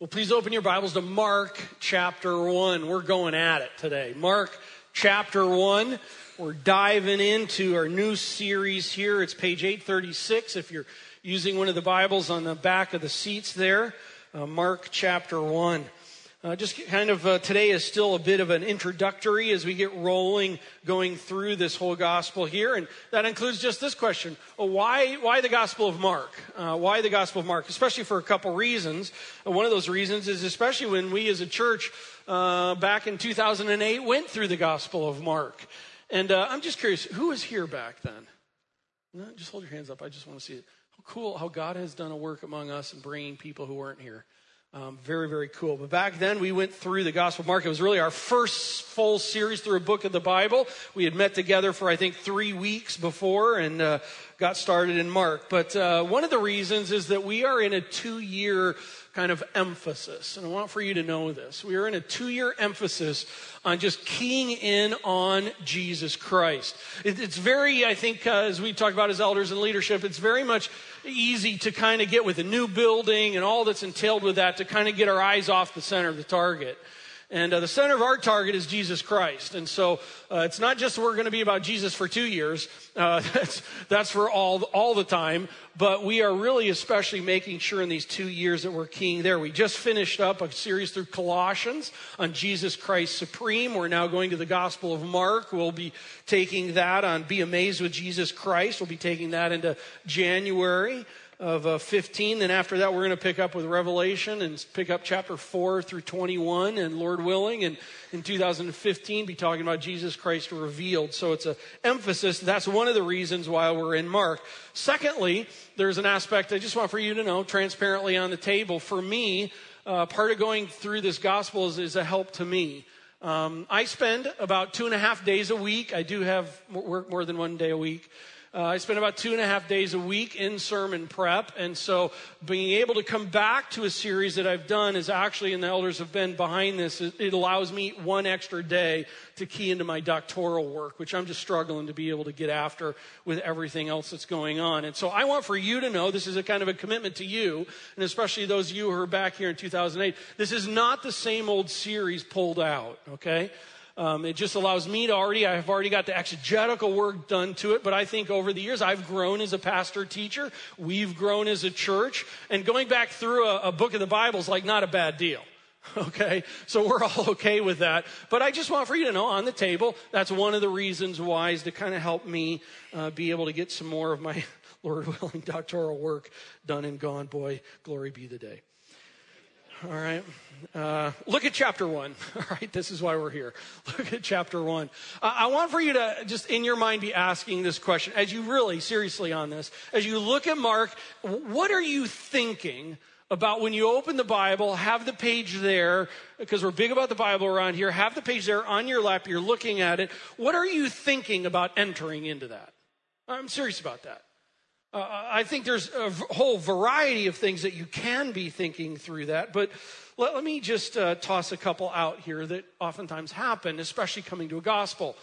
Well, please open your Bibles to Mark chapter 1. We're going at it today. Mark chapter 1. We're diving into our new series here. It's page 836 if you're using one of the Bibles on the back of the seats there. Mark chapter 1. Today is still a bit of an introductory as we get rolling, going through this whole gospel here. And that includes just this question. Why the gospel of Mark? Why the gospel of Mark? Especially for a couple reasons. One of those reasons is especially when we as a church back in 2008 went through the gospel of Mark. And I'm just curious, who was here back then? No, just hold your hands up. I just want to see it. How cool how God has done a work among us in bringing people who weren't here. Very, very cool. But back then, we went through the Gospel of Mark. It was really our first full series through a book of the Bible. We had met together for, I think, 3 weeks before and got started in Mark. But one of the reasons is that we are in a 2-year kind of emphasis. And I want for you to know this. We are in a 2-year emphasis on just keying in on Jesus Christ. It's very, I think, as we talk about as elders and leadership, it's very much easy to kind of get with a new building and all that's entailed with that to kind of get our eyes off the center of the target. And the center of our target is Jesus Christ. And so it's not just we're going to be about Jesus for 2 years. That's for all the time. But we are really especially making sure in these 2 years that we're keying there. We just finished up a series through Colossians on Jesus Christ Supreme. We're now going to the Gospel of Mark. We'll be taking that on Be Amazed with Jesus Christ. We'll be taking that into January of 15. Then after that, we're going to pick up with Revelation and pick up chapter 4 through 21, and Lord willing, and in 2015, be talking about Jesus Christ revealed. So it's an emphasis. That's one of the reasons why we're in Mark. Secondly, there's an aspect I just want for you to know transparently on the table. For me, part of going through this gospel is a help to me. I spend about 2.5 days a week. I do have work more than 1 day a week. I spent about 2.5 days a week in sermon prep, and so being able to come back to a series that I've done is actually, and the elders have been behind this, it allows me 1 extra day to key into my doctoral work, which I'm just struggling to be able to get after with everything else that's going on. And so I want for you to know, this is a kind of a commitment to you, and especially those of you who are back here in 2008, this is not the same old series pulled out, okay? It just allows me to I've already got the exegetical work done to it, but I think over the years I've grown as a pastor teacher, we've grown as a church, and going back through a book of the Bible is like not a bad deal, okay? So we're all okay with that. But I just want for you to know on the table, that's one of the reasons why is to kind of help me be able to get some more of my, Lord willing, doctoral work done and gone. Boy, glory be the day. All right, look at chapter 1, all right? This is why we're here. Look at chapter 1. I want for you to just in your mind be asking this question, as you really, seriously on this, as you look at Mark, what are you thinking about when you open the Bible, have the page there, because we're big about the Bible around here, have the page there on your lap, you're looking at it. What are you thinking about entering into that? I'm serious about that. I think there's a whole variety of things that you can be thinking through that, but let me just toss a couple out here that oftentimes happen, especially coming to a gospel.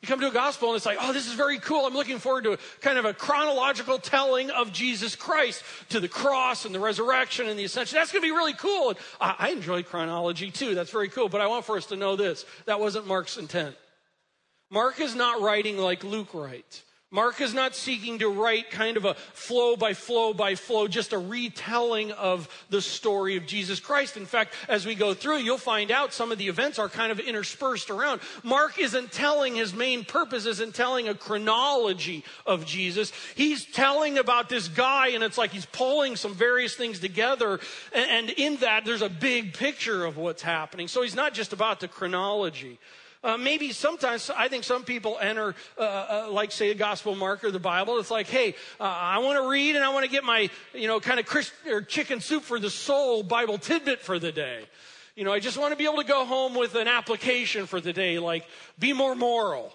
You come to a gospel and it's like, oh, this is very cool. I'm looking forward to kind of a chronological telling of Jesus Christ to the cross and the resurrection and the ascension. That's going to be really cool. And I enjoy chronology too. That's very cool. But I want for us to know this. That wasn't Mark's intent. Mark is not writing like Luke writes. Mark is not seeking to write kind of a flow by flow by flow, just a retelling of the story of Jesus Christ. In fact, as we go through, you'll find out some of the events are kind of interspersed around. Mark isn't telling his main purpose, isn't telling a chronology of Jesus. He's telling about this guy, and it's like he's pulling some various things together. And in that, there's a big picture of what's happening. So he's not just about the chronology. Maybe sometimes, I think some people enter, like say the Gospel of Mark or the Bible. It's like, hey, I want to read and I want to get my, kind of chicken soup for the soul Bible tidbit for the day. I just want to be able to go home with an application for the day, like be more moral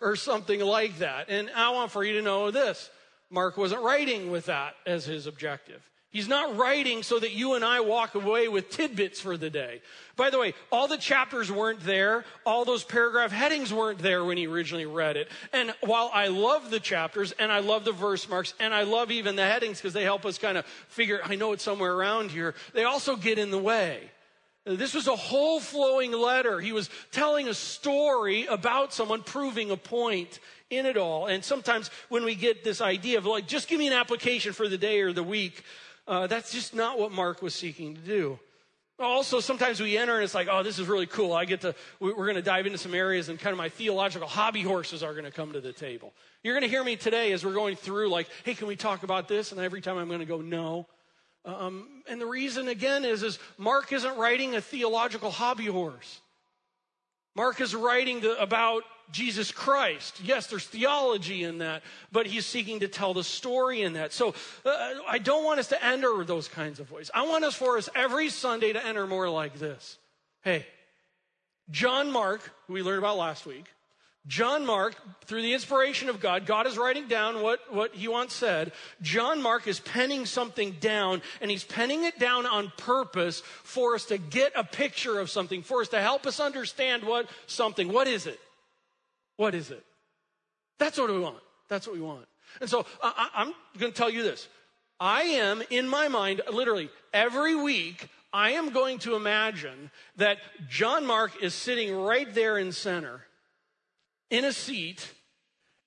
or something like that. And I want for you to know this. Mark wasn't writing with that as his objective. He's not writing so that you and I walk away with tidbits for the day. By the way, all the chapters weren't there. All those paragraph headings weren't there when he originally read it. And while I love the chapters and I love the verse marks and I love even the headings because they help us kind of figure, I know it's somewhere around here, they also get in the way. This was a whole flowing letter. He was telling a story about someone, proving a point in it all. And sometimes when we get this idea of like, just give me an application for the day or the week, that's just not what Mark was seeking to do. Also, sometimes we enter and it's like, oh, this is really cool. We're going to dive into some areas and kind of my theological hobby horses are going to come to the table. You're going to hear me today as we're going through like, hey, can we talk about this? And every time I'm going to go, no. And the reason, again, is Mark isn't writing a theological hobby horse. Mark is writing about Jesus Christ. Yes, there's theology in that, but he's seeking to tell the story in that. So I don't want us to enter those kinds of ways. I want us for us every Sunday to enter more like this. Hey, John Mark, who we learned about last week, John Mark, through the inspiration of God, God is writing down what he once said. John Mark is penning something down, and he's penning it down on purpose for us to get a picture of something, for us to help us understand what something. What is it? What is it? That's what we want. That's what we want. And so I'm going to tell you this. I am, in my mind, literally every week, I am going to imagine that John Mark is sitting right there in center, in a seat,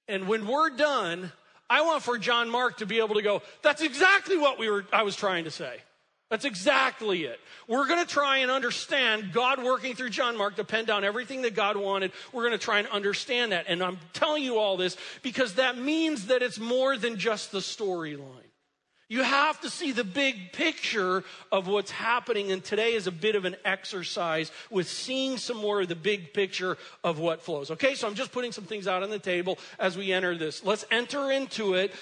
and when we're done, I want for John Mark to be able to go, that's exactly what I was trying to say. That's exactly it. We're going to try and understand God working through John Mark to pen down everything that God wanted. We're going to try and understand that. And I'm telling you all this because that means that it's more than just the storyline. You have to see the big picture of what's happening. And today is a bit of an exercise with seeing some more of the big picture of what flows. Okay, so I'm just putting some things out on the table as we enter this. Let's enter into it.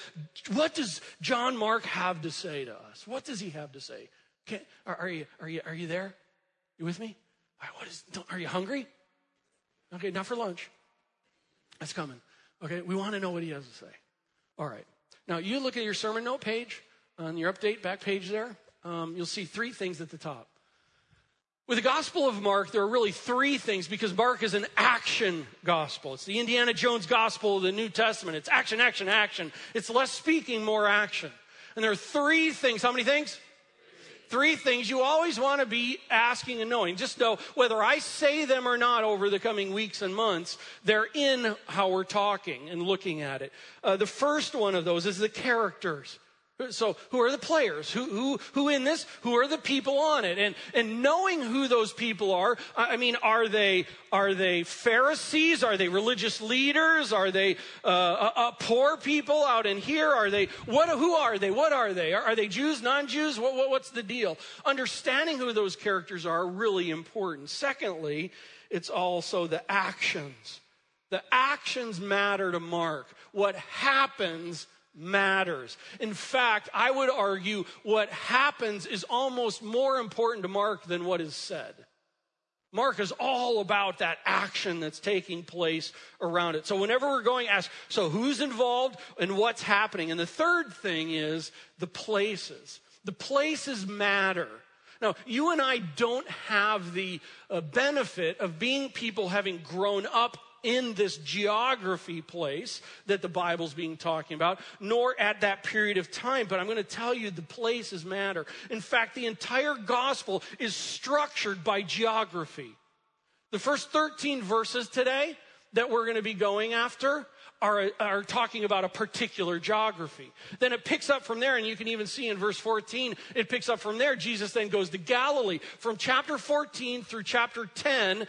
What does John Mark have to say to us? What does he have to say? Are you there? You with me? Are you hungry? Okay, not for lunch. That's coming. Okay, we want to know what he has to say. All right. Now, you look at your sermon note page. On your update back page there, you'll see three things at the top. With the Gospel of Mark, there are really three things because Mark is an action gospel. It's the Indiana Jones gospel of the New Testament. It's action, action, action. It's less speaking, more action. And there are three things. How many things? Three things you always want to be asking and knowing. Just know whether I say them or not over the coming weeks and months, they're in how we're talking and looking at it. The first one of those is the characters. So who are the players? Who in this? Who are the people on it? And knowing who those people are, I mean, are they Pharisees? Are they religious leaders? Are they poor people out in here? Are they who are they? What are they? Are they Jews, non-Jews? What's the deal? Understanding who those characters are really important. Secondly, it's also the actions. The actions matter to Mark. What happens matters. In fact, I would argue what happens is almost more important to Mark than what is said. Mark is all about that action that's taking place around it. So whenever we're going, ask, so who's involved and what's happening? And the third thing is the places. The places matter. Now, you and I don't have the benefit of being people having grown up in this geography place that the Bible's being talking about, nor at that period of time. But I'm going to tell you the places matter. In fact, the entire gospel is structured by geography. The first 13 verses today that we're going to be going after are talking about a particular geography. Then it picks up from there, and you can even see in verse 14, it picks up from there. Jesus then goes to Galilee. From chapter 14 through chapter 10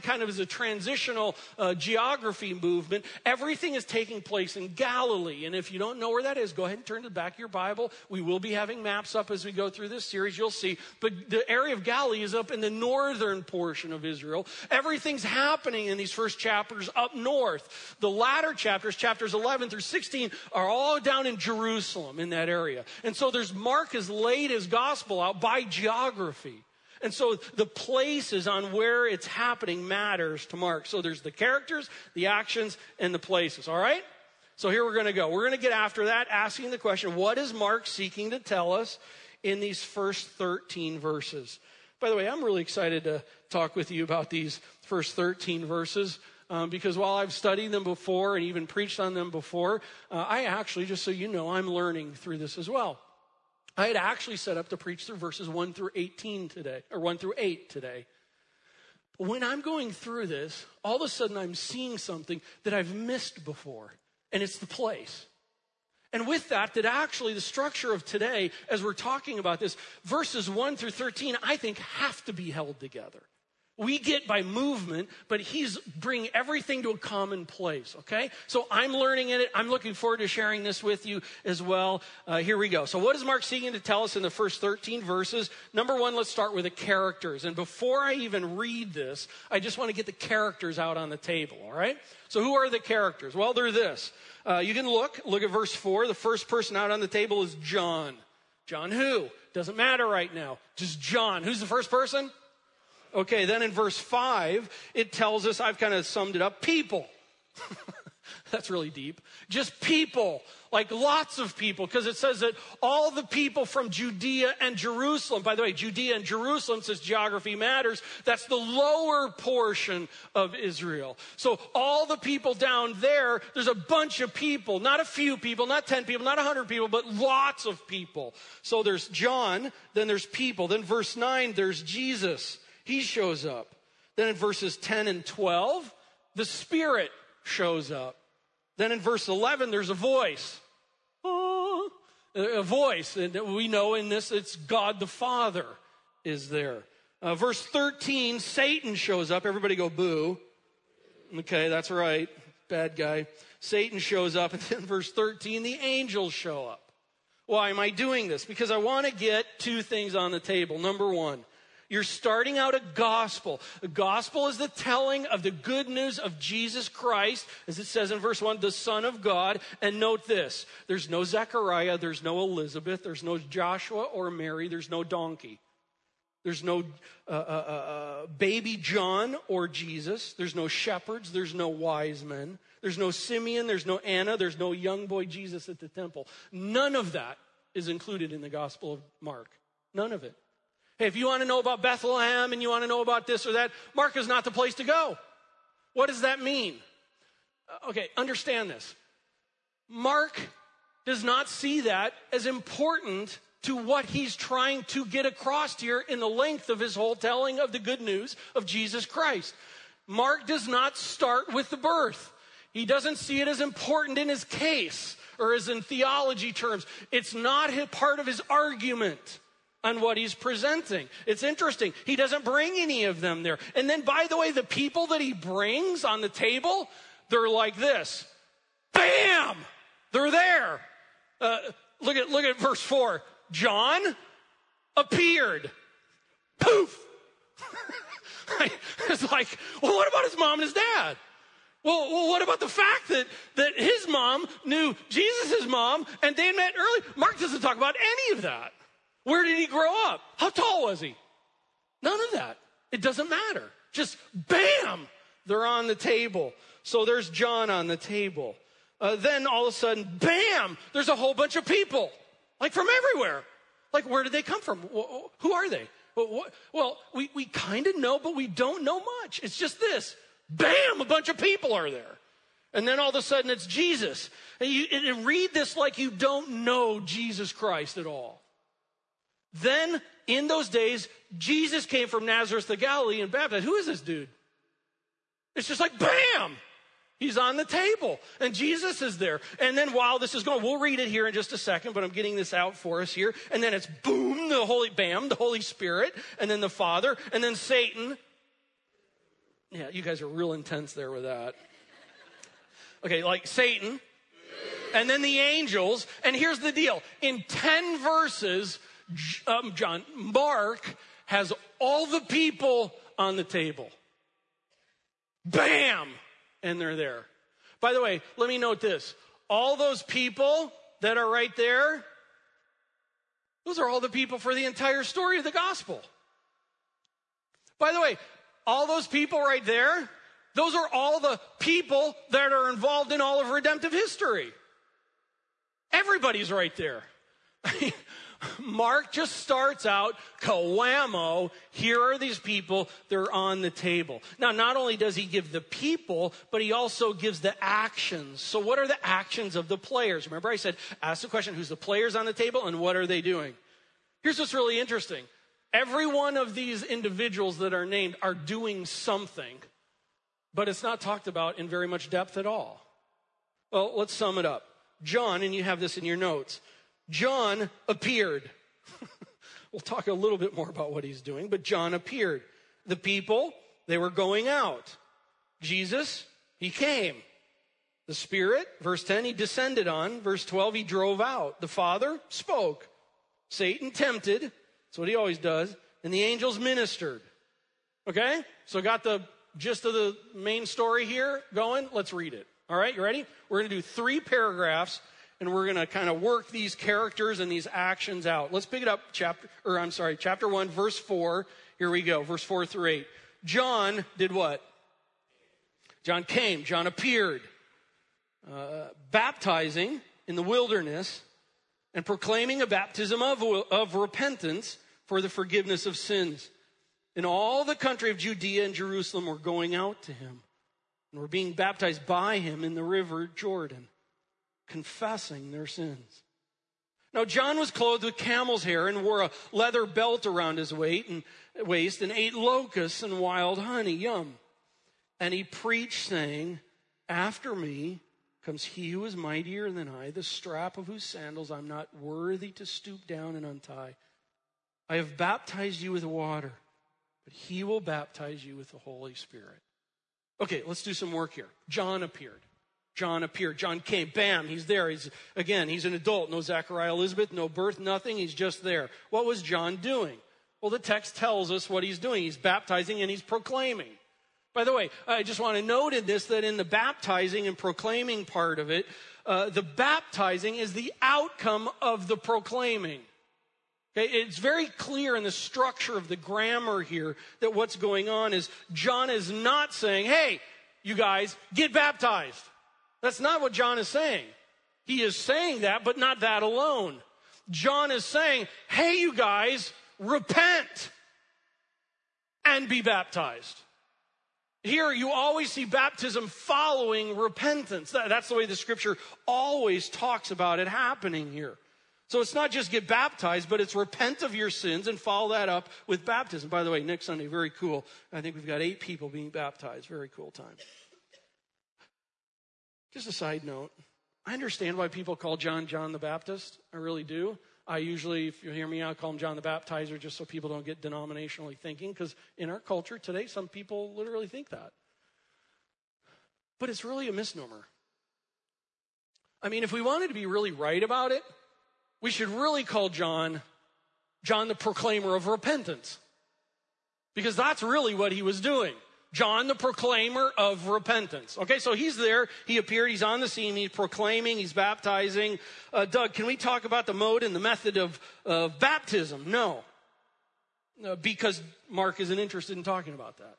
kind of is a transitional geography movement. Everything is taking place in Galilee, and if you don't know where that is, go ahead and turn to the back of your Bible. We will be having maps up as we go through this series, you'll see. But the area of Galilee is up in the northern portion of Israel. Everything's happening in these first chapters up north. The last chapters 11 through 16 are all down in Jerusalem in that area. And so there's Mark has laid his gospel out by geography. And so the places on where it's happening matters to Mark. So there's the characters, the actions, and the places. All right? So here we're going to go. We're going to get after that, asking the question, what is Mark seeking to tell us in these first 13 verses? By the way, I'm really excited to talk with you about these first 13 verses because while I've studied them before and even preached on them before, I actually, just so you know, I'm learning through this as well. I had actually set up to preach through verses 1 through 18 today, or 1 through 8 today. When I'm going through this, all of a sudden I'm seeing something that I've missed before. And it's the place. And with that actually the structure of today, as we're talking about this, verses 1 through 13, I think have to be held together. We get by movement, but he's bringing everything to a common place, okay? So I'm learning in it. I'm looking forward to sharing this with you as well. Here we go. So what is Mark seeking to tell us in the first 13 verses? Number one, let's start with the characters. And before I even read this, I just want to get the characters out on the table, all right? So who are the characters? Well, they're this. You can look at verse 4. The first person out on the table is John. John who? Doesn't matter right now. Just John. Who's the first person? Okay, then in verse 5, it tells us, I've kind of summed it up, people. That's really deep. Just people, like lots of people, because it says that all the people from Judea and Jerusalem, by the way, Judea and Jerusalem, since geography matters, that's the lower portion of Israel. So all the people down there, there's a bunch of people, not a few people, not 10 people, not 100 people, but lots of people. So there's John, then there's people. Then verse 9, there's Jesus. He shows up. Then in verses 10 and 12, the Spirit shows up. Then in verse 11, there's a voice. Oh, a voice. And we know in this, it's God the Father is there. Verse 13, Satan shows up. Everybody go boo. Okay, that's right. Bad guy. Satan shows up. And then verse 13, the angels show up. Why am I doing this? Because I want to get two things on the table. Number one, you're starting out a gospel. A gospel is the telling of the good news of Jesus Christ, as it says in verse 1, the Son of God. And note this, there's no Zechariah, there's no Elizabeth, there's no Joshua or Mary, there's no donkey. There's no baby John or Jesus, there's no shepherds, there's no wise men, there's no Simeon, there's no Anna, there's no young boy Jesus at the temple. None of that is included in the gospel of Mark. None of it. Hey, if you want to know about Bethlehem and you want to know about this or that, Mark is not the place to go. What does that mean? Okay, understand this. Mark does not see that as important to what he's trying to get across here in the length of his whole telling of the good news of Jesus Christ. Mark does not start with the birth. He doesn't see it as important in his case or as in theology terms. It's not part of his argument on what he's presenting. It's interesting. He doesn't bring any of them there. And then, by the way, the people that he brings on the table, they're like this. Bam! They're there. Look at verse 4. John appeared. Poof! It's like, well, what about his mom and his dad? Well, what about the fact that his mom knew Jesus' mom and they met early? Mark doesn't talk about any of that. Where did he grow up? How tall was he? None of that. It doesn't matter. Just bam, they're on the table. So there's John on the table. Then all of a sudden, bam, there's a whole bunch of people, like from everywhere. Like, where did they come from? Who are they? Well, we kind of know, but we don't know much. It's just this. Bam, a bunch of people are there. And then all of a sudden, it's Jesus. And you read this like you don't know Jesus Christ at all. Then, in those days, Jesus came from Nazareth to Galilee and baptized. Who is this dude? It's just like, bam! He's on the table, and Jesus is there. And then while this is going, we'll read it here in just a second, but I'm getting this out for us here. And then it's boom, the Holy Spirit, and then the Father, and then Satan. Yeah, you guys are real intense there with that. Okay, like Satan, and then the angels. And here's the deal. In 10 verses... Mark has all the people on the table. Bam! And they're there. By the way, let me note this. All those people that are right there, those are all the people for the entire story of the gospel. By the way, all those people right there, Those are all the people that are involved in all of redemptive history. Everybody's right there. Mark just starts out, kawamo, here are these people, they're on the table. Now, not only does he give the people, but he also gives the actions. So what are the actions of the players? Remember I said, ask the question, who's the players on the table and what are they doing? Here's what's really interesting. Every one of these individuals that are named are doing something, but it's not talked about in very much depth at all. Well, let's sum it up. John, and you have this in your notes, John appeared. We'll talk a little bit more about what he's doing, but John appeared. The people, they were going out. Jesus, he came. The Spirit, verse 10, he descended on. Verse 12, he drove out. The Father spoke. Satan tempted. That's what he always does. And the angels ministered. Okay? So got the gist of the main story here going. Let's read it. All right, you ready? We're going to do 3 paragraphs. And we're going to kind of work these characters and these actions out. Let's pick it up, chapter 1, verse 4. Here we go, verse 4 through 8. John did what? John came. John appeared, baptizing in the wilderness and proclaiming a baptism of repentance for the forgiveness of sins. And all the country of Judea and Jerusalem were going out to him and were being baptized by him in the river Jordan, confessing their sins. Now John was clothed with camel's hair and wore a leather belt around his waist and ate locusts and wild honey. Yum. And he preached, saying, after me comes he who is mightier than I, the strap of whose sandals I'm not worthy to stoop down and untie. I have baptized you with water, but he will baptize you with the Holy Spirit. Okay, let's do some work here. John appeared. John came. Bam, he's there. He's an adult. No Zechariah, Elizabeth, no birth, nothing. He's just there. What was John doing? Well, the text tells us what he's doing. He's baptizing and he's proclaiming. By the way, I just want to note in this that in the baptizing and proclaiming part of it, the baptizing is the outcome of the proclaiming. Okay, it's very clear in the structure of the grammar here that what's going on is John is not saying, hey, you guys, get baptized. That's not what John is saying. He is saying that, but not that alone. John is saying, hey, you guys, repent and be baptized. Here, you always see baptism following repentance. That's the way the scripture always talks about it happening here. So it's not just get baptized, but it's repent of your sins and follow that up with baptism. By the way, next Sunday, very cool. I think we've got 8 people being baptized. Very cool time. Just a side note, I understand why people call John the Baptist. I really do. I usually, if you hear me, I call him John the Baptizer just so people don't get denominationally thinking, because in our culture today, some people literally think that. But it's really a misnomer. I mean, if we wanted to be really right about it, we should really call John the Proclaimer of Repentance, because that's really what he was doing. John, the proclaimer of repentance. Okay, so he's there. He appeared. He's on the scene. He's proclaiming. He's baptizing. Doug, can we talk about the mode and the method of baptism? No. Because Mark isn't interested in talking about that.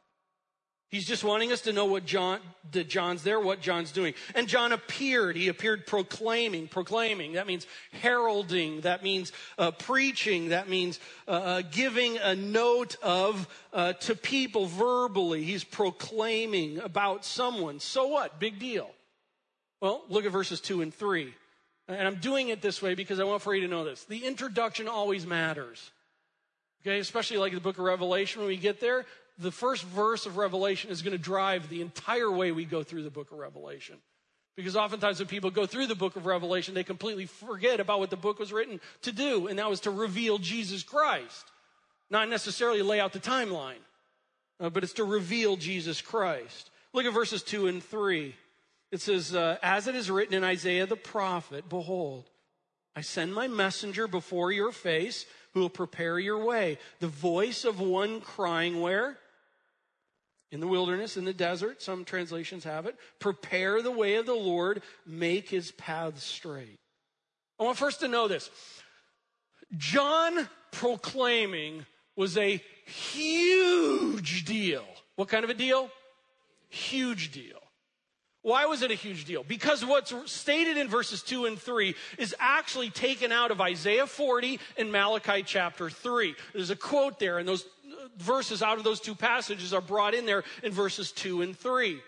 He's just wanting us to know what John's doing. And John appeared. He appeared proclaiming. That means heralding. That means preaching. That means giving a note of to people verbally. He's proclaiming about someone. So what? Big deal. Well, look at verses 2 and 3. And I'm doing it this way because I want for you to know this. The introduction always matters. Okay, especially like the book of Revelation when we get there. The first verse of Revelation is going to drive the entire way we go through the book of Revelation. Because oftentimes when people go through the book of Revelation, they completely forget about what the book was written to do, and that was to reveal Jesus Christ. Not necessarily lay out the timeline, but it's to reveal Jesus Christ. Look at verses 2 and 3. It says, as it is written in Isaiah the prophet, behold, I send my messenger before your face who will prepare your way. The voice of one crying where? In the wilderness, in the desert, some translations have it. Prepare the way of the Lord, make his path straight. I want first to know this. John proclaiming was a huge deal. What kind of a deal? huge deal. Why was it a huge deal? Because what's stated in verses 2 and 3 is actually taken out of Isaiah 40 and Malachi chapter 3. There's a quote there, and those verses out of those two passages are brought in there in verses 2 and 3.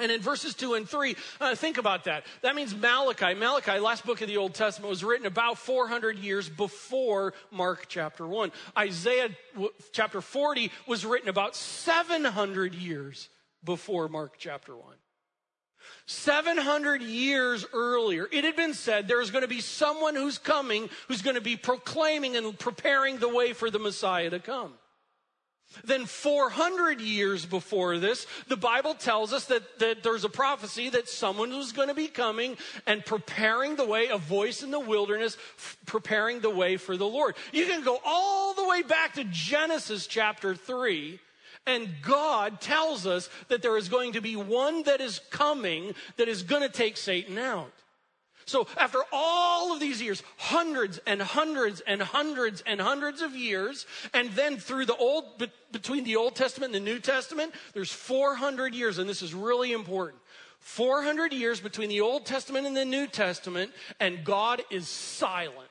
And in verses 2 and 3, think about that. That means Malachi, last book of the Old Testament, was written about 400 years before Mark chapter 1. Isaiah chapter 40 was written about 700 years before Mark chapter 1. 700 years earlier, it had been said there's going to be someone who's coming, who's going to be proclaiming and preparing the way for the Messiah to come. Then 400 years before this, the Bible tells us that there's a prophecy that someone was going to be coming and preparing the way, a voice in the wilderness, preparing the way for the Lord. You can go all the way back to Genesis chapter 3, and God tells us that there is going to be one that is coming that is going to take Satan out. So after all of these years, hundreds and hundreds and hundreds and hundreds of years, and then through between the Old Testament and the New Testament, there's 400 years, and this is really important. 400 years between the Old Testament and the New Testament, and God is silent.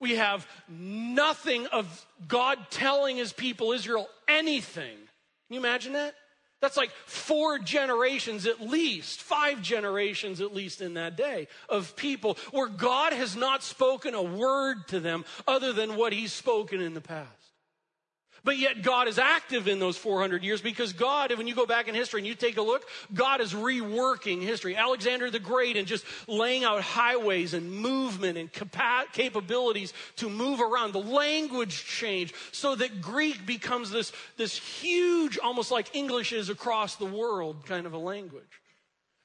We have nothing of God telling his people, Israel, anything. Can you imagine that? That's like 4 generations at least, 5 generations at least in that day of people where God has not spoken a word to them other than what he's spoken in the past. But yet God is active in those 400 years because God, when you go back in history and you take a look, God is reworking history. Alexander the Great and just laying out highways and movement and capabilities to move around. The language change so that Greek becomes this huge, almost like English is across the world kind of a language.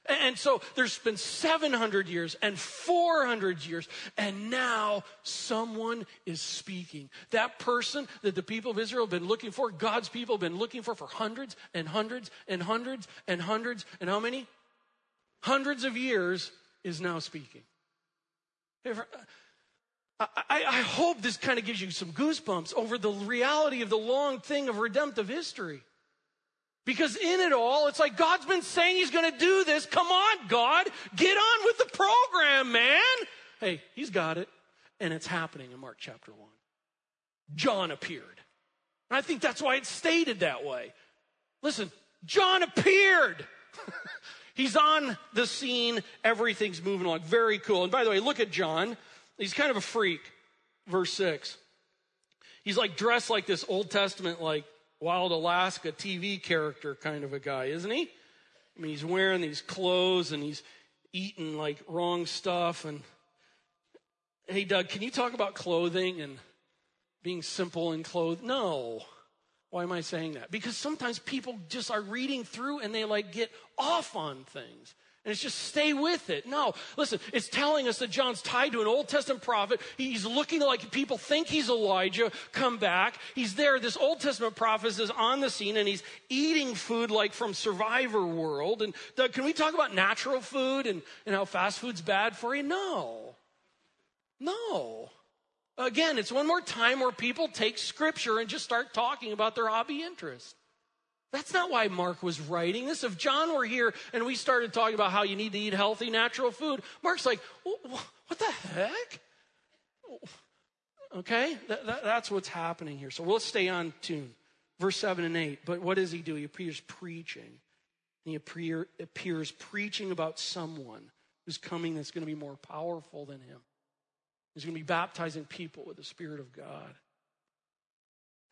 And so there's been 700 years and 400 years, and now someone is speaking. That person that the people of Israel have been looking for, God's people have been looking for hundreds and hundreds and hundreds and hundreds and how many? Hundreds of years is now speaking. I hope this kind of gives you some goosebumps over the reality of the long thing of redemptive history. Because in it all, it's like God's been saying he's going to do this. Come on, God, get on with the program, man. Hey, he's got it. And it's happening in Mark chapter 1. John appeared. And I think that's why it's stated that way. Listen, John appeared. He's on the scene. Everything's moving along. Very cool. And by the way, look at John. He's kind of a freak. Verse 6. He's like dressed like this Old Testament like Wild Alaska TV character kind of a guy, isn't he? I mean, he's wearing these clothes and he's eating like wrong stuff. And hey, Doug, can you talk about clothing and being simple in clothes? No. Why am I saying that? Because sometimes people just are reading through and they like get off on things. And it's just stay with it. No, listen, it's telling us that John's tied to an Old Testament prophet. He's looking like people think he's Elijah, come back. He's there. This Old Testament prophet is on the scene, and he's eating food like from Survivor World. And Doug, can we talk about natural food and how fast food's bad for you? No. Again, it's one more time where people take scripture and just start talking about their hobby interest. That's not why Mark was writing this. If John were here and we started talking about how you need to eat healthy, natural food, Mark's like, what the heck? Okay, that's what's happening here. So we'll stay on tune. Verse 7 and 8, but what does he do? He appears preaching. And he appears preaching about someone who's coming that's going to be more powerful than him. He's going to be baptizing people with the Spirit of God.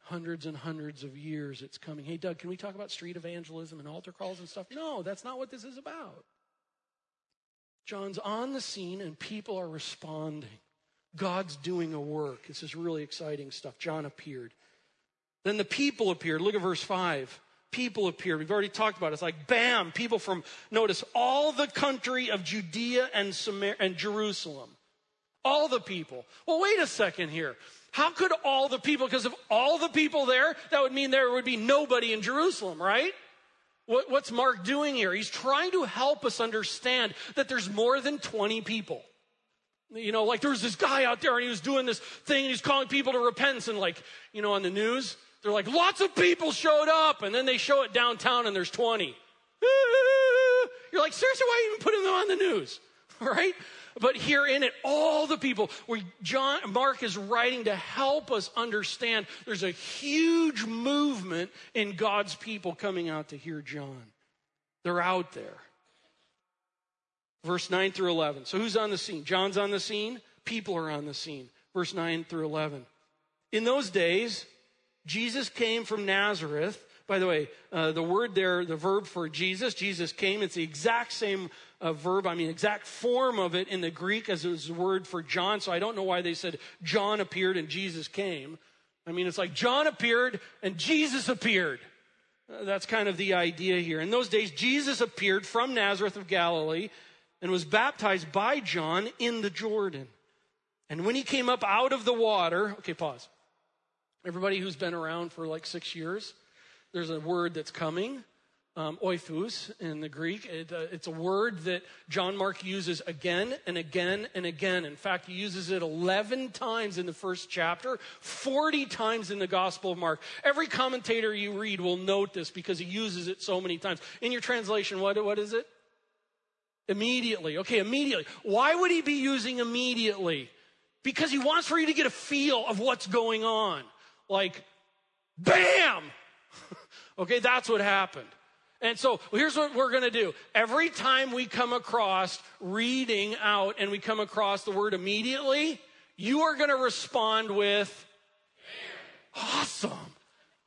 Hundreds and hundreds of years it's coming. Hey, Doug, can we talk about street evangelism and altar calls and stuff? No, that's not what this is about. John's on the scene and people are responding. God's doing a work. This is really exciting stuff. John appeared. Then the people appeared. Look at verse 5. People appeared. We've already talked about it. It's like, bam, people from, notice, all the country of Judea and Samaria and Jerusalem. All the people. Well, wait a second here. How could all the people, because if all the people there, that would mean there would be nobody in Jerusalem, right? What's Mark doing here? He's trying to help us understand that there's more than 20 people. You know, like there was this guy out there and he was doing this thing and he's calling people to repentance and like, you know, on the news, They're like, lots of people showed up, and then they show it downtown and there's 20. You're like, seriously, why are you even putting them on the news? All right? But here in it, all the people, where John Mark is writing to help us understand, there's a huge movement in God's people coming out to hear John. They're out there. Verse 9 through 11. So who's on the scene? John's on the scene. People are on the scene. Verse 9 through 11. In those days, Jesus came from Nazareth. By the way, the word there, the verb for Jesus came. It's the exact same verb, exact form of it in the Greek as it was the word for John. So I don't know why they said John appeared and Jesus came. It's like John appeared and Jesus appeared. That's kind of the idea here. In those days, Jesus appeared from Nazareth of Galilee and was baptized by John in the Jordan. And when he came up out of the water, okay, pause. Everybody who's been around for like 6 years, there's a word that's coming, oiphus in the Greek. It's a word that John Mark uses again and again and again. In fact, he uses it 11 times in the first chapter, 40 times in the Gospel of Mark. Every commentator you read will note this because he uses it so many times. In your translation, what is it? Immediately. Okay, immediately. Why would he be using immediately? Because he wants for you to get a feel of what's going on. Like, bam! Okay, that's what happened. And so here's what we're going to do. Every time we come across reading out and we come across the word immediately, you are going to respond with, awesome.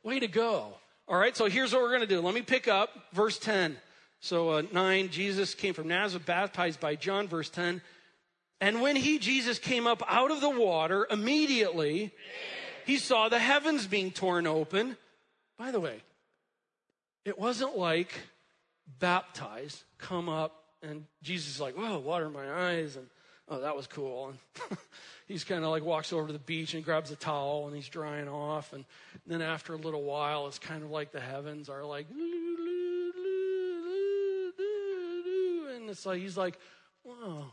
Way to go. All right, so here's what we're going to do. Let me pick up verse 10. So 9, Jesus came from Nazareth, baptized by John, verse 10. And when Jesus came up out of the water, immediately he saw the heavens being torn open. By the way, it wasn't like baptized, come up, and Jesus is like, whoa, water in my eyes, and oh, that was cool. And he's kind of like walks over to the beach and grabs a towel, and he's drying off. And then after a little while, it's kind of like the heavens are like, and it's like, he's like, wow,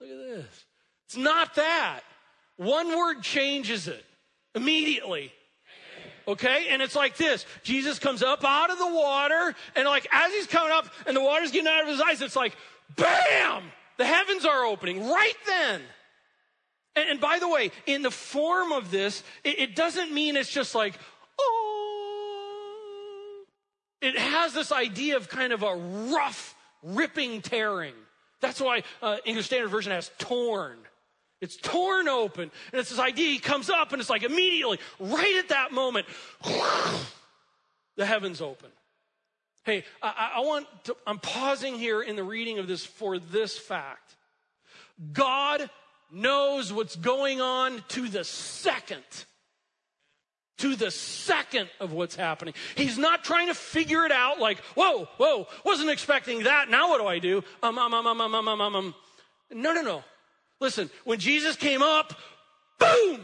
look at this. It's not that. One word changes it immediately. Okay, and it's like this. Jesus comes up out of the water, and like as he's coming up and the water's getting out of his eyes, it's like, bam! The heavens are opening right then. And by the way, in the form of this, it doesn't mean it's just like, oh. It has this idea of kind of a rough, ripping, tearing. That's why English Standard Version has torn. It's torn open, and it's this idea, he comes up, and it's like immediately, right at that moment, the heavens open. Hey, I'm pausing here in the reading of this for this fact. God knows what's going on to the second of what's happening. He's not trying to figure it out like, whoa, wasn't expecting that, now what do I do? No. Listen, when Jesus came up, boom,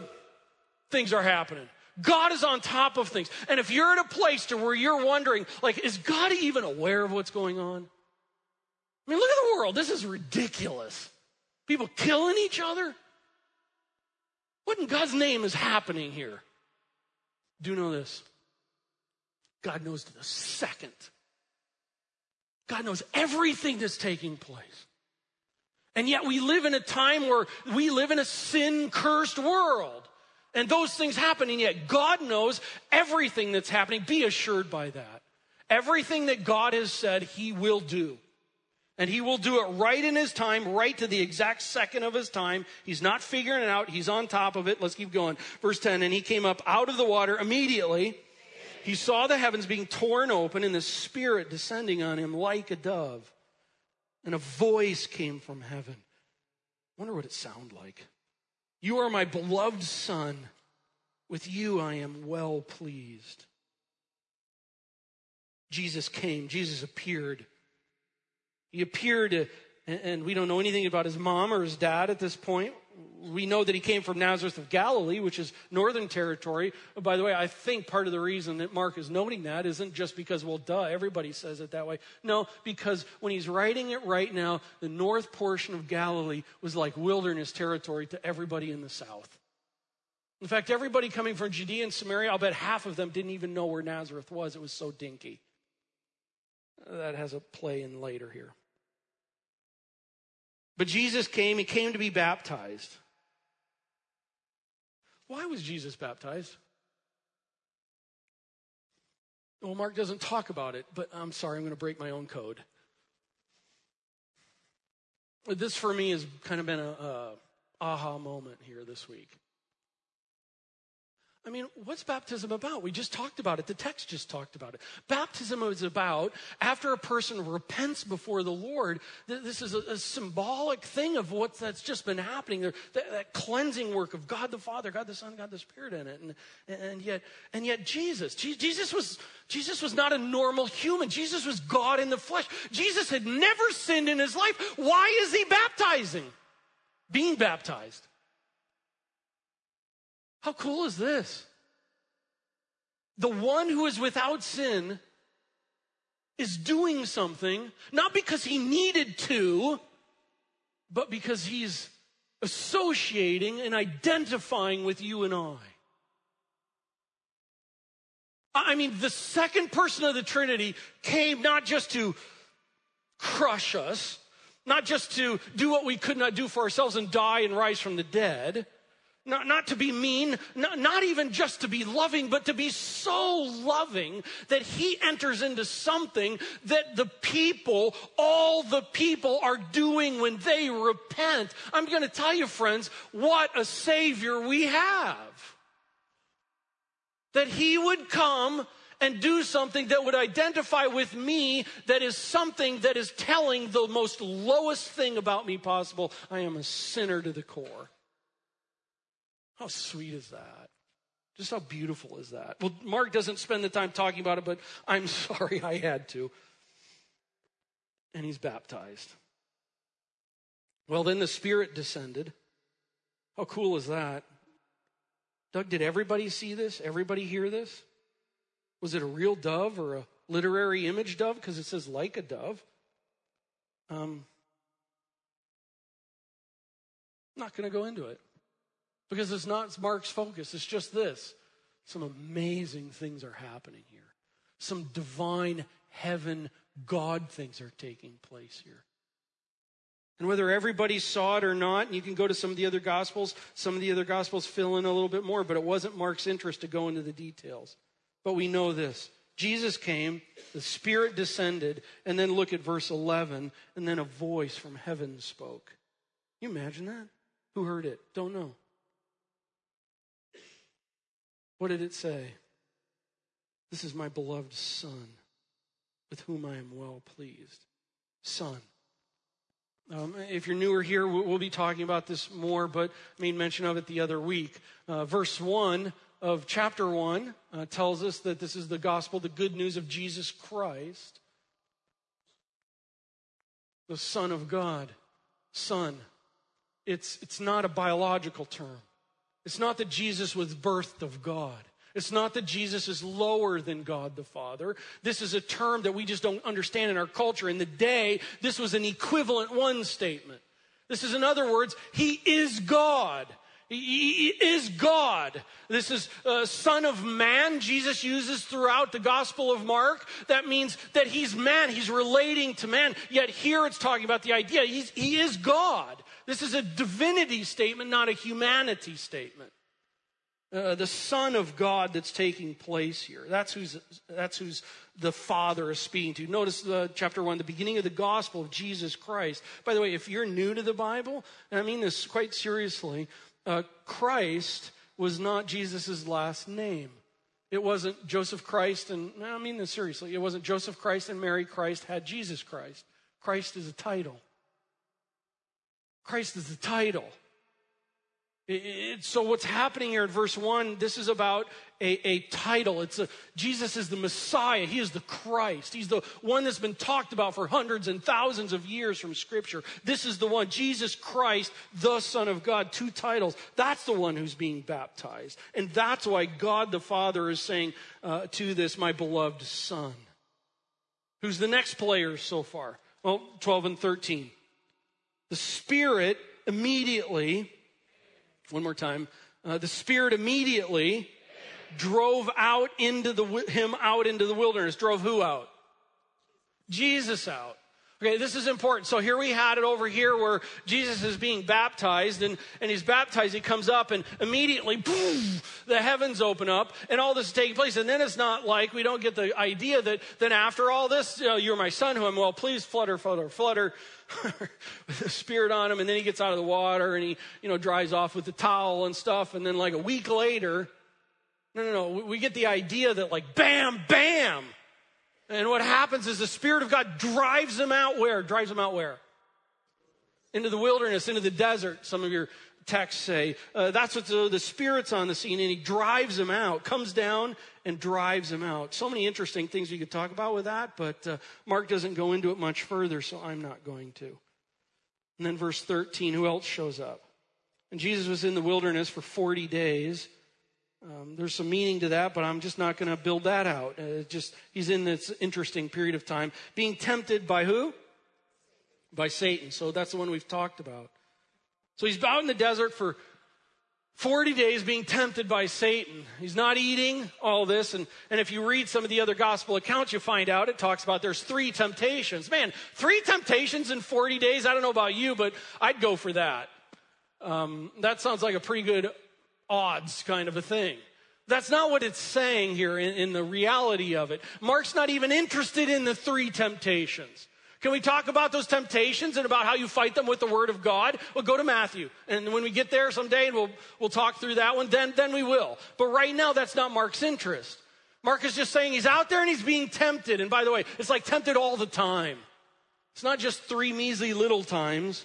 things are happening. God is on top of things. And if you're in a place to where you're wondering, like, is God even aware of what's going on? Look at the world. This is ridiculous. People killing each other. What in God's name is happening here? Do know this. God knows to the second. God knows everything that's taking place. And yet we live in a time where we live in a sin-cursed world. And those things happen, and yet God knows everything that's happening. Be assured by that. Everything that God has said, he will do. And he will do it right in his time, right to the exact second of his time. He's not figuring it out. He's on top of it. Let's keep going. Verse 10, and he came up out of the water immediately. He saw the heavens being torn open and the Spirit descending on him like a dove. And a voice came from heaven. I wonder what it sounded like. You are my beloved son. With you I am well pleased. Jesus came. Jesus appeared. He appeared, and we don't know anything about his mom or his dad at this point. We know that he came from Nazareth of Galilee, which is northern territory. By the way, I think part of the reason that Mark is noting that isn't just because, well, duh, everybody says it that way. No, because when he's writing it right now, the north portion of Galilee was like wilderness territory to everybody in the south. In fact, everybody coming from Judea and Samaria, I'll bet half of them didn't even know where Nazareth was. It was so dinky. That has a play in later here. But Jesus came. He came to be baptized. Why was Jesus baptized? Well, Mark doesn't talk about it, but I'm sorry, I'm going to break my own code. This for me has kind of been an aha moment here this week. I mean, what's baptism about? We just talked about it. The text just talked about it. Baptism is about, after a person repents before the Lord, this is a symbolic thing of what that's just been happening. That cleansing work of God the Father, God the Son, God the Spirit in it. And yet Jesus was not a normal human. Jesus was God in the flesh. Jesus had never sinned in his life. Why is he being baptized? How cool is this? The one who is without sin is doing something, not because he needed to, but because he's associating and identifying with you and I. I mean, the second person of the Trinity came not just to crush us, not just to do what we could not do for ourselves and die and rise from the dead, not to be mean, not even just to be loving, but to be so loving that he enters into something that all the people are doing when they repent. I'm going to tell you, friends, what a Savior we have. That he would come and do something that would identify with me, that is something that is telling the most lowest thing about me possible. I am a sinner to the core. How sweet is that? Just how beautiful is that? Well, Mark doesn't spend the time talking about it, but I'm sorry I had to. And he's baptized. Well, then the Spirit descended. How cool is that? Doug, did everybody see this? Everybody hear this? Was it a real dove or a literary image dove? Because it says like a dove. Not going to go into it. Because it's not Mark's focus, it's just this. Some amazing things are happening here. Some divine heaven, God things are taking place here. And whether everybody saw it or not, and you can go to some of the other gospels fill in a little bit more, but it wasn't Mark's interest to go into the details. But we know this. Jesus came, the Spirit descended, and then look at verse 11, and then a voice from heaven spoke. Can you imagine that? Who heard it? Don't know. What did it say? This is my beloved Son, with whom I am well pleased. Son. If you're newer here, we'll be talking about this more, but I made mention of it the other week. Verse 1 of chapter 1 tells us that this is the gospel, the good news of Jesus Christ, the Son of God. Son. It's not a biological term. It's not that Jesus was birthed of God. It's not that Jesus is lower than God the Father. This is a term that we just don't understand in our culture. In the day, this was an equivalent one statement. This is, in other words, he is God. He is God. This is Son of Man, Jesus uses throughout the Gospel of Mark. That means that he's man. He's relating to man. Yet here it's talking about the idea he is God. This is a divinity statement, not a humanity statement. The Son of God that's taking place here. That's who's the Father is speaking to. Notice chapter 1, the beginning of the gospel of Jesus Christ. By the way, if you're new to the Bible, and I mean this quite seriously, Christ was not Jesus' last name. It wasn't Joseph Christ and, I mean this seriously, it wasn't Joseph Christ and Mary Christ had Jesus Christ. Christ is a title. Christ is the title. So what's happening here in verse 1, this is about a title. Jesus is the Messiah. He is the Christ. He's the one that's been talked about for hundreds and thousands of years from Scripture. This is the one, Jesus Christ, the Son of God, two titles. That's the one who's being baptized. And that's why God the Father is saying to this, my beloved Son. Who's the next player so far? Well, 12 and 13. The Spirit immediately, one more time, The Spirit immediately drove out into him out into the wilderness. Drove who out? Jesus out. Okay, this is important. So here we had it over here where Jesus is being baptized, and he's baptized, he comes up, and immediately, boom, the heavens open up, and all this is taking place. And then it's not like we don't get the idea that then after all this, you're my son who I'm well pleased, flutter, flutter, flutter, with the Spirit on him, and then he gets out of the water, and he, dries off with the towel and stuff, and then like a week later, no, we get the idea that like, bam, bam. And what happens is the Spirit of God drives them out where? Drives them out where? Into the wilderness, into the desert. Some of your texts say, that's what the Spirit's on the scene, and he drives them out, comes down and drives them out. So many interesting things you could talk about with that, but Mark doesn't go into it much further, so I'm not going to. And then verse 13, who else shows up? And Jesus was in the wilderness for 40 days. There's some meaning to that, but I'm just not going to build that out. He's in this interesting period of time. Being tempted by who? By Satan. So that's the one we've talked about. So he's out in the desert for 40 days being tempted by Satan. He's not eating all this. And if you read some of the other gospel accounts, you find out it talks about there's 3 temptations. Man, 3 temptations in 40 days? I don't know about you, but I'd go for that. That sounds like a pretty good odds kind of a thing. That's not what it's saying here in the reality of it. Mark's not even interested in the 3 temptations. Can we talk about those temptations and about how you fight them with the Word of God? Well, go to Matthew. And when we get there someday, we'll talk through that one, then we will. But right now, that's not Mark's interest. Mark is just saying he's out there and he's being tempted. And by the way, it's like tempted all the time. It's not just 3 measly little times.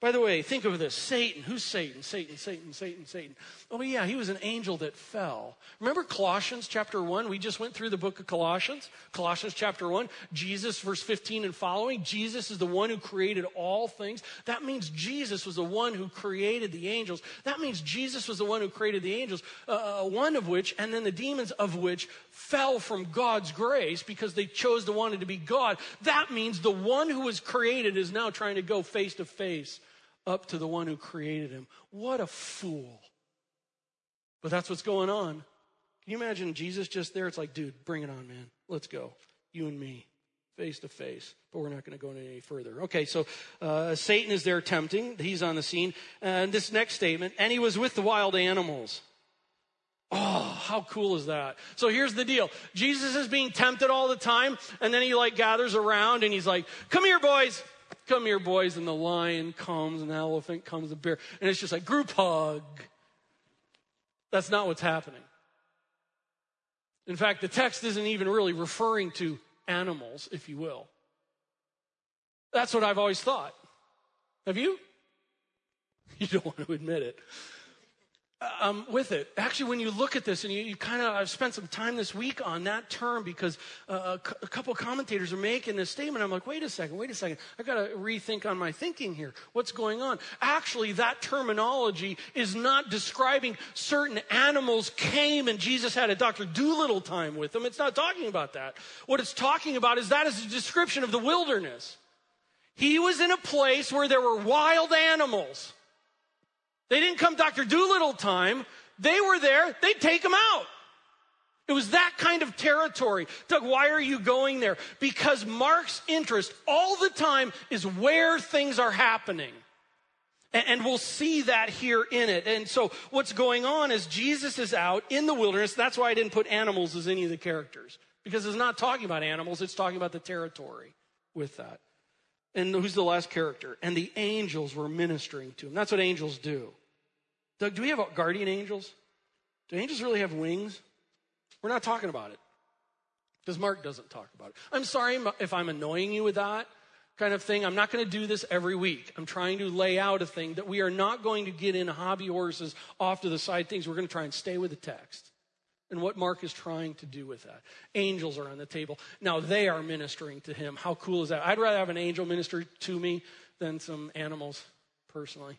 By the way, think of this. Satan. Who's Satan? Satan. Oh, yeah, he was an angel that fell. Remember Colossians chapter 1? We just went through the book of Colossians. Colossians chapter 1, Jesus, verse 15 and following. Jesus is the one who created all things. That means Jesus was the one who created the angels. That means Jesus was the one who created the angels, one of which, and then the demons of which, fell from God's grace because they chose to want it to be God. That means the one who was created is now trying to go face to face up to the one who created him. What a fool. But that's what's going on. Can you imagine Jesus just there? It's like, dude, bring it on, man. Let's go. You and me, face to face. But we're not going to go any further. Okay, so Satan is there tempting. He's on the scene. And this next statement, and he was with the wild animals. Oh, how cool is that? So here's the deal. Jesus is being tempted all the time. And then he like gathers around and he's like, come here, boys. Come here, boys. And the lion comes, and the elephant comes, the bear. And it's just like, group hug. That's not what's happening. In fact, the text isn't even really referring to animals, if you will. That's what I've always thought. Have you? You don't want to admit it. With it. Actually, when you look at this, and you kind of, I've spent some time this week on that term because a couple commentators are making this statement. I'm like, wait a second. I've got to rethink on my thinking here. What's going on? Actually, that terminology is not describing certain animals came and Jesus had a Dr. Doolittle time with them. It's not talking about that. What it's talking about is that is a description of the wilderness. He was in a place where there were wild animals. They didn't come Dr. Doolittle time. They were there. They'd take them out. It was that kind of territory. Doug, why are you going there? Because Mark's interest all the time is where things are happening. And we'll see that here in it. And so what's going on is Jesus is out in the wilderness. That's why I didn't put animals as any of the characters. Because it's not talking about animals. It's talking about the territory with that. And who's the last character? And the angels were ministering to him. That's what angels do. Doug, do we have guardian angels? Do angels really have wings? We're not talking about it. Because Mark doesn't talk about it. I'm sorry if I'm annoying you with that kind of thing. I'm not going to do this every week. I'm trying to lay out a thing that we are not going to get in hobby horses off to the side things. We're going to try and stay with the text and what Mark is trying to do with that. Angels are on the table. Now they are ministering to him. How cool is that? I'd rather have an angel minister to me than some animals personally.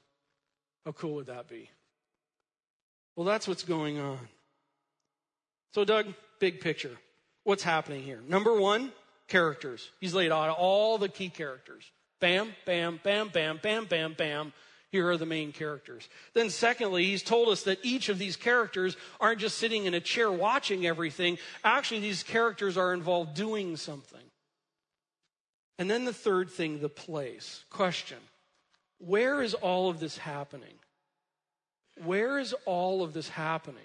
How cool would that be? Well, that's what's going on. So, Doug, big picture. What's happening here? Number one, characters. He's laid out all the key characters. Bam, bam, bam, bam, bam, bam, bam. Here are the main characters. Then secondly, he's told us that each of these characters aren't just sitting in a chair watching everything. Actually, these characters are involved doing something. And then the third thing, the place. Question, where is all of this happening? Where is all of this happening?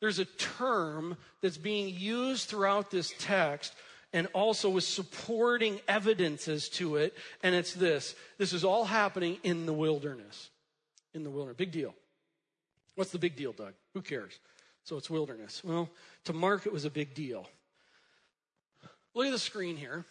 There's a term that's being used throughout this text and also with supporting evidences to it, and it's this. This is all happening in the wilderness. In the wilderness. Big deal. What's the big deal, Doug? Who cares? So it's wilderness. Well, to Mark, it was a big deal. Look at the screen here.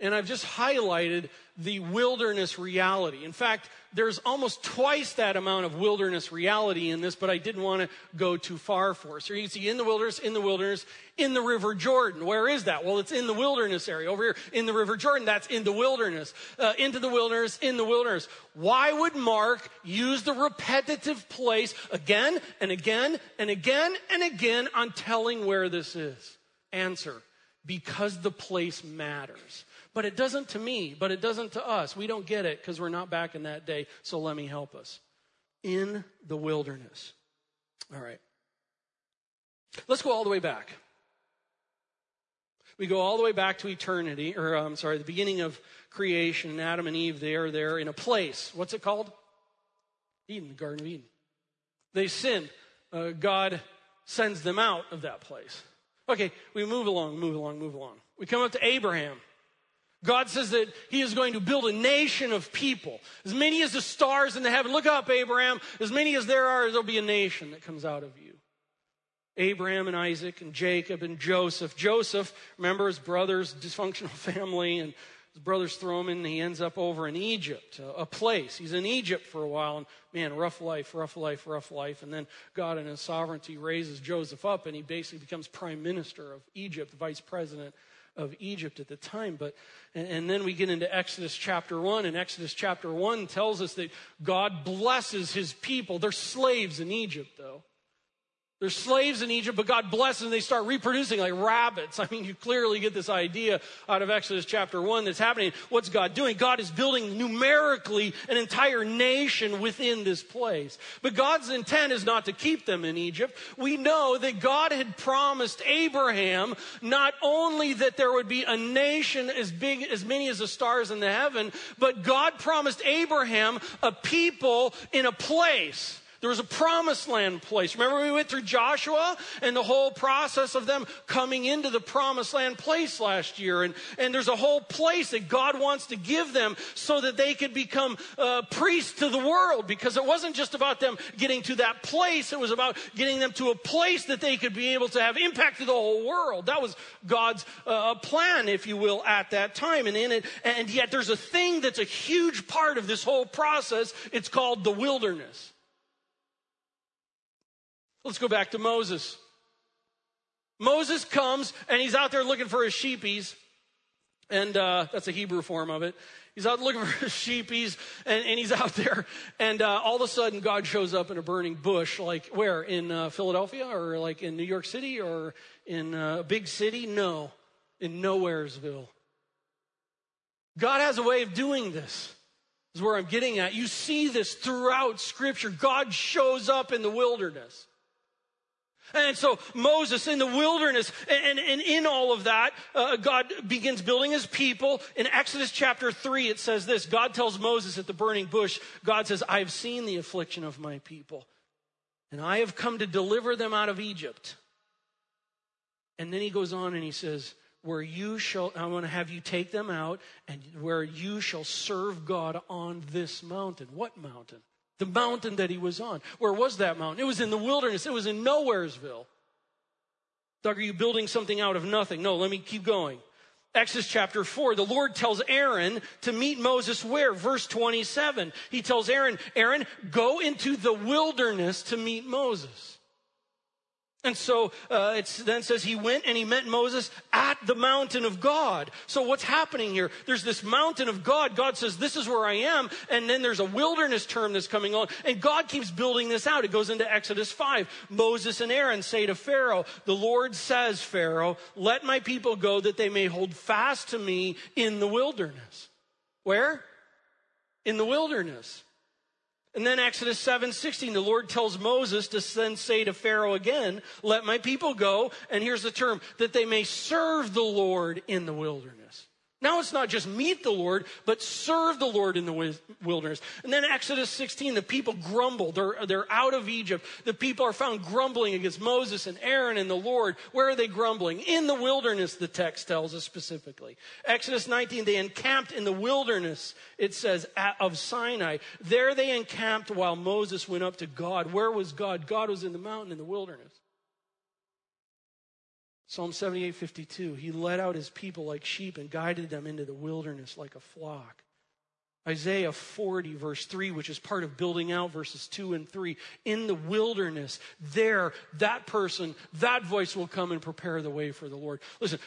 And I've just highlighted the wilderness reality. In fact, there's almost twice that amount of wilderness reality in this, but I didn't want to go too far for it. So you can see in the wilderness, in the wilderness, in the River Jordan. Where is that? Well, it's in the wilderness area. Over here, in the River Jordan, that's in the wilderness. Into the wilderness, in the wilderness. Why would Mark use the repetitive place again and again and again and again on telling where this is? Answer, because the place matters. But it doesn't to me, but it doesn't to us. We don't get it because we're not back in that day, so let me help us. In the wilderness. All right. Let's go all the way back. We go all the way back to eternity, or the beginning of creation. Adam and Eve, they are there in a place. What's it called? Eden, the Garden of Eden. They sinned. God sends them out of that place. Okay, we move along. We come up to Abraham. God says that he is going to build a nation of people. As many as the stars in the heaven. Look up, Abraham. As many as there are, there'll be a nation that comes out of you. Abraham and Isaac and Jacob and Joseph. Joseph, remember his brother's dysfunctional family, and his brothers throw him in, and he ends up over in Egypt, a place. He's in Egypt for a while, and man, rough life. And then God in his sovereignty raises Joseph up, and he basically becomes prime minister of Egypt, vice president of Egypt at the time. And then we get into Exodus chapter 1, and Exodus chapter 1 tells us that God blesses his people. They're slaves in Egypt, though. They're slaves in Egypt, but God blesses them. They start reproducing like rabbits. I mean, you clearly get this idea out of Exodus chapter 1 that's happening. What's God doing? God is building numerically an entire nation within this place. But God's intent is not to keep them in Egypt. We know that God had promised Abraham not only that there would be a nation as big, as many as the stars in the heaven, but God promised Abraham a people in a place. There was a promised land place. Remember we went through Joshua and the whole process of them coming into the promised land place last year. And there's a whole place that God wants to give them so that they could become priests to the world. Because it wasn't just about them getting to that place. It was about getting them to a place that they could be able to have impact to the whole world. That was God's plan, if you will, at that time. And in it, and yet there's a thing that's a huge part of this whole process. It's called the wilderness. Let's go back to Moses. Moses comes, and he's out there looking for his sheepies. And that's a Hebrew form of it. He's out looking for his sheepies, and he's out there. And all of a sudden, God shows up in a burning bush. Like where? In Philadelphia? Or like in New York City? Or in a big city? No. In Nowheresville. God has a way of doing this. Is where I'm getting at. You see this throughout Scripture. God shows up in the wilderness. And so Moses in the wilderness, and in all of that, God begins building his people. In Exodus chapter 3, it says this. God tells Moses at the burning bush, God says, I've seen the affliction of my people, and I have come to deliver them out of Egypt. And then he goes on and he says, I want to have you take them out, and where you shall serve God on this mountain. What mountain? The mountain that he was on. Where was that mountain? It was in the wilderness. It was in Nowheresville. Doug, are you building something out of nothing? No, let me keep going. Exodus chapter 4, the Lord tells Aaron to meet Moses where? Verse 27. He tells Aaron, go into the wilderness to meet Moses. And so it then says he went and he met Moses at the mountain of God. So what's happening here? There's this mountain of God. God says, this is where I am. And then there's a wilderness term that's coming on. And God keeps building this out. It goes into Exodus 5. Moses and Aaron say to Pharaoh, the Lord says, Pharaoh, let my people go that they may hold fast to me in the wilderness. Where? In the wilderness. And then Exodus 7:16, the Lord tells Moses to then say to Pharaoh again, let my people go, and here's the term, that they may serve the Lord in the wilderness. Now it's not just meet the Lord, but serve the Lord in the wilderness. And then Exodus 16, the people grumble. They're out of Egypt. The people are found grumbling against Moses and Aaron and the Lord. Where are they grumbling? In the wilderness, the text tells us specifically. Exodus 19, they encamped in the wilderness, it says, of Sinai. There they encamped while Moses went up to God. Where was God? God was in the mountain in the wilderness. Psalm 78:52, he led out his people like sheep and guided them into the wilderness like a flock. Isaiah 40 verse 3, which is part of building out verses 2 and 3. In the wilderness, there, that person, that voice will come and prepare the way for the Lord. Listen,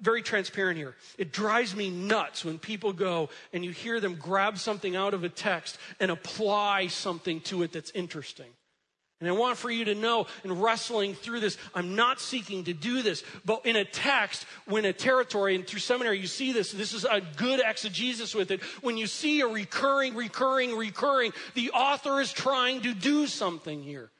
very transparent here. It drives me nuts when people go and you hear them grab something out of a text and apply something to it that's interesting. And I want for you to know, in wrestling through this, I'm not seeking to do this, but in a text, when a territory, and through seminary, you see this, this is a good exegesis with it. When you see a recurring, the author is trying to do something here.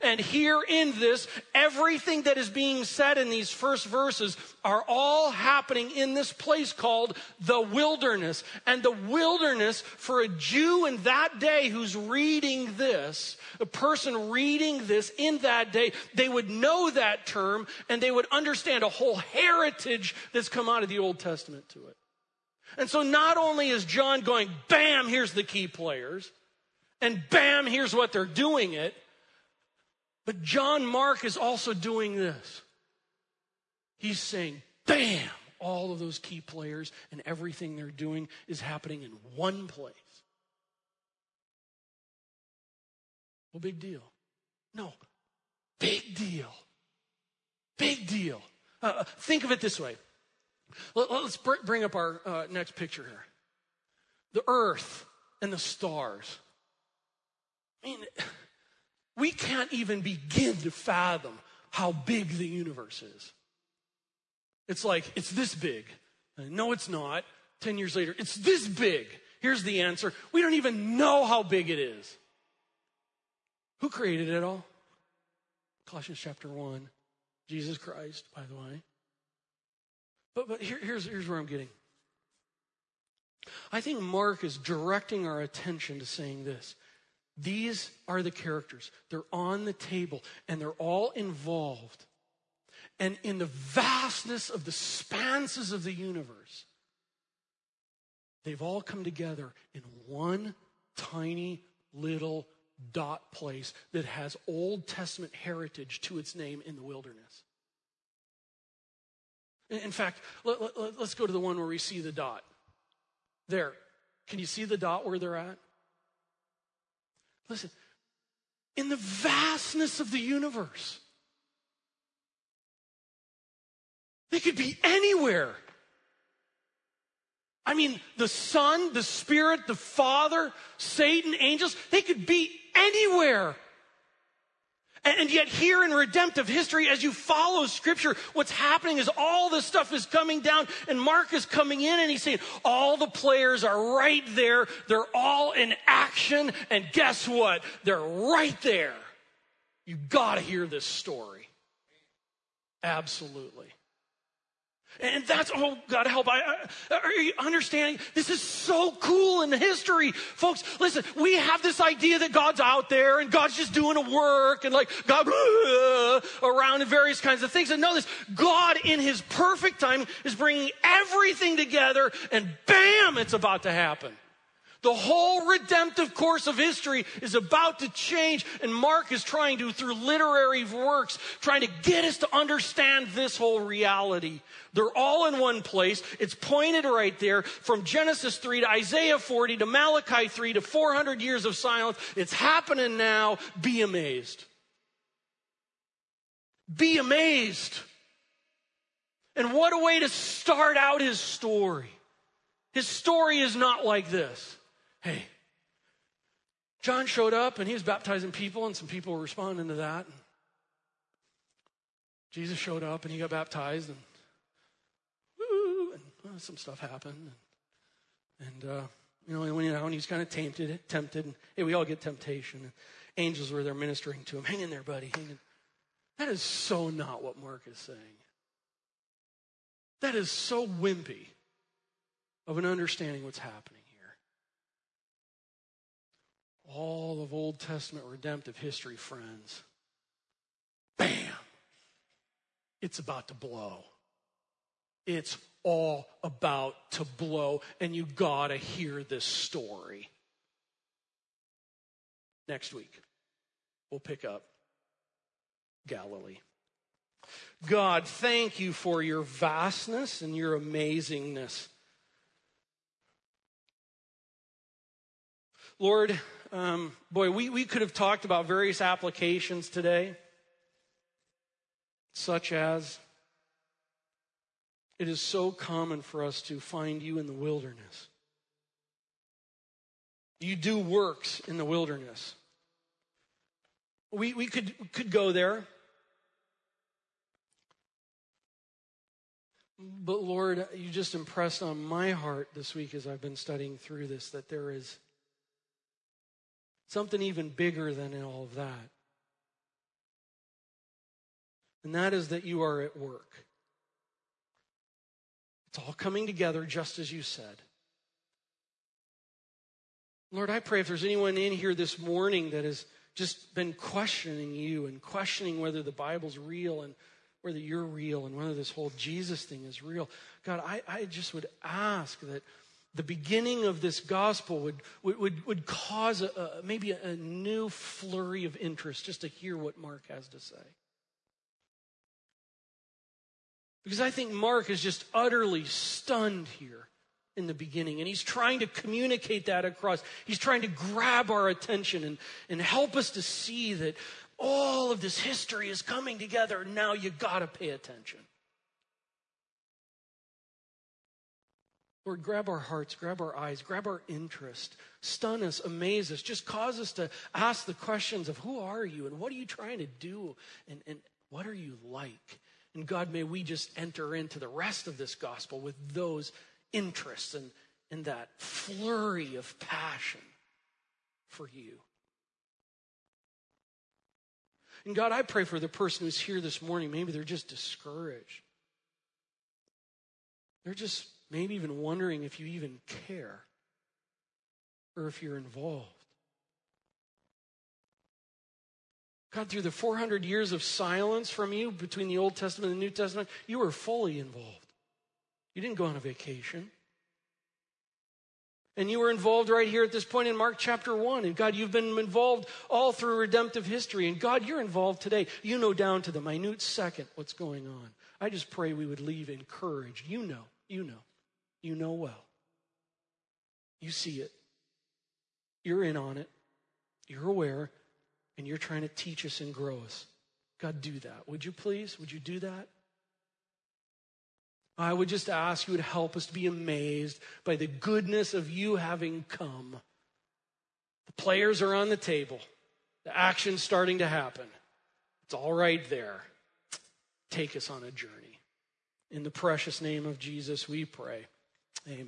And here in this, everything that is being said in these first verses are all happening in this place called the wilderness. And the wilderness, for a Jew in that day who's reading this, a person reading this in that day, they would know that term and they would understand a whole heritage that's come out of the Old Testament to it. And so not only is John going, bam, here's the key players, and bam, here's what they're doing it, but John Mark is also doing this. He's saying, bam, all of those key players and everything they're doing is happening in one place. Well, big deal. No, big deal. Big deal. Think of it this way. Let's bring up our next picture here. The earth and the stars. I mean, we can't even begin to fathom how big the universe is. It's like, it's this big. No, it's not. 10 years later, it's this big. Here's the answer. We don't even know how big it is. Who created it all? Colossians chapter 1, Jesus Christ, by the way. But here's where I'm getting. I think Mark is directing our attention to saying this. These are the characters. They're on the table and they're all involved. And in the vastness of the expanses of the universe, they've all come together in one tiny little dot place that has Old Testament heritage to its name in the wilderness. In fact, let's go to the one where we see the dot. There. Can you see the dot where they're at? Listen, in the vastness of the universe, they could be anywhere. I mean, the Son, the Spirit, the Father, Satan, angels, they could be anywhere. And yet here in redemptive history, as you follow Scripture, what's happening is all this stuff is coming down and Mark is coming in and he's saying, all the players are right there. They're all in action. And guess what? They're right there. You've got to hear this story. Absolutely. And that's, oh, God help. Are you understanding? This is so cool in history. Folks, listen, we have this idea that God's out there and God's just doing a work and like God around and various kinds of things. And know this, God in his perfect time is bringing everything together and bam, it's about to happen. The whole redemptive course of history is about to change. And Mark is trying to, through literary works, trying to get us to understand this whole reality. They're all in one place. It's pointed right there from Genesis 3 to Isaiah 40 to Malachi 3 to 400 years of silence. It's happening now. Be amazed. Be amazed. And what a way to start out his story. His story is not like this. Hey, John showed up and he was baptizing people and some people were responding to that. And Jesus showed up and he got baptized and woo, and some stuff happened. And And he's kind of tempted. And, hey, we all get temptation. And angels were there ministering to him. Hang in there, buddy. Hang in. That is so not what Mark is saying. That is so wimpy of an understanding what's happening here. All of Old Testament redemptive history, friends. Bam! It's about to blow. It's all about to blow, and you gotta hear this story. Next week, we'll pick up Galilee. God, thank you for your vastness and your amazingness. Lord, we could have talked about various applications today, such as it is so common for us to find you in the wilderness. You do works in the wilderness. We could go there. But Lord, you just impressed on my heart this week as I've been studying through this that there is something even bigger than all of that. And that is that you are at work. It's all coming together just as you said. Lord, I pray if there's anyone in here this morning that has just been questioning you and questioning whether the Bible's real and whether you're real and whether this whole Jesus thing is real. God, I just would ask that the beginning of this gospel would cause maybe a new flurry of interest just to hear what Mark has to say. Because I think Mark is just utterly stunned here in the beginning, and he's trying to communicate that across. He's trying to grab our attention and help us to see that all of this history is coming together. Now you got to pay attention. Lord, grab our hearts, grab our eyes, grab our interest. Stun us, amaze us. Just cause us to ask the questions of who are you and what are you trying to do and what are you like? And God, may we just enter into the rest of this gospel with those interests and that flurry of passion for you. And God, I pray for the person who's here this morning. Maybe they're just discouraged. They're just maybe even wondering if you even care or if you're involved. God, through the 400 years of silence from you between the Old Testament and the New Testament, you were fully involved. You didn't go on a vacation. And you were involved right here at this point in Mark chapter 1. And God, you've been involved all through redemptive history. And God, you're involved today. You know down to the minute second what's going on. I just pray we would leave encouraged. You know well. You see it. You're in on it. You're aware. And you're trying to teach us and grow us. God, do that. Would you please? Would you do that? I would just ask you to help us to be amazed by the goodness of you having come. The players are on the table. The action's starting to happen. It's all right there. Take us on a journey. In the precious name of Jesus, we pray. Amen.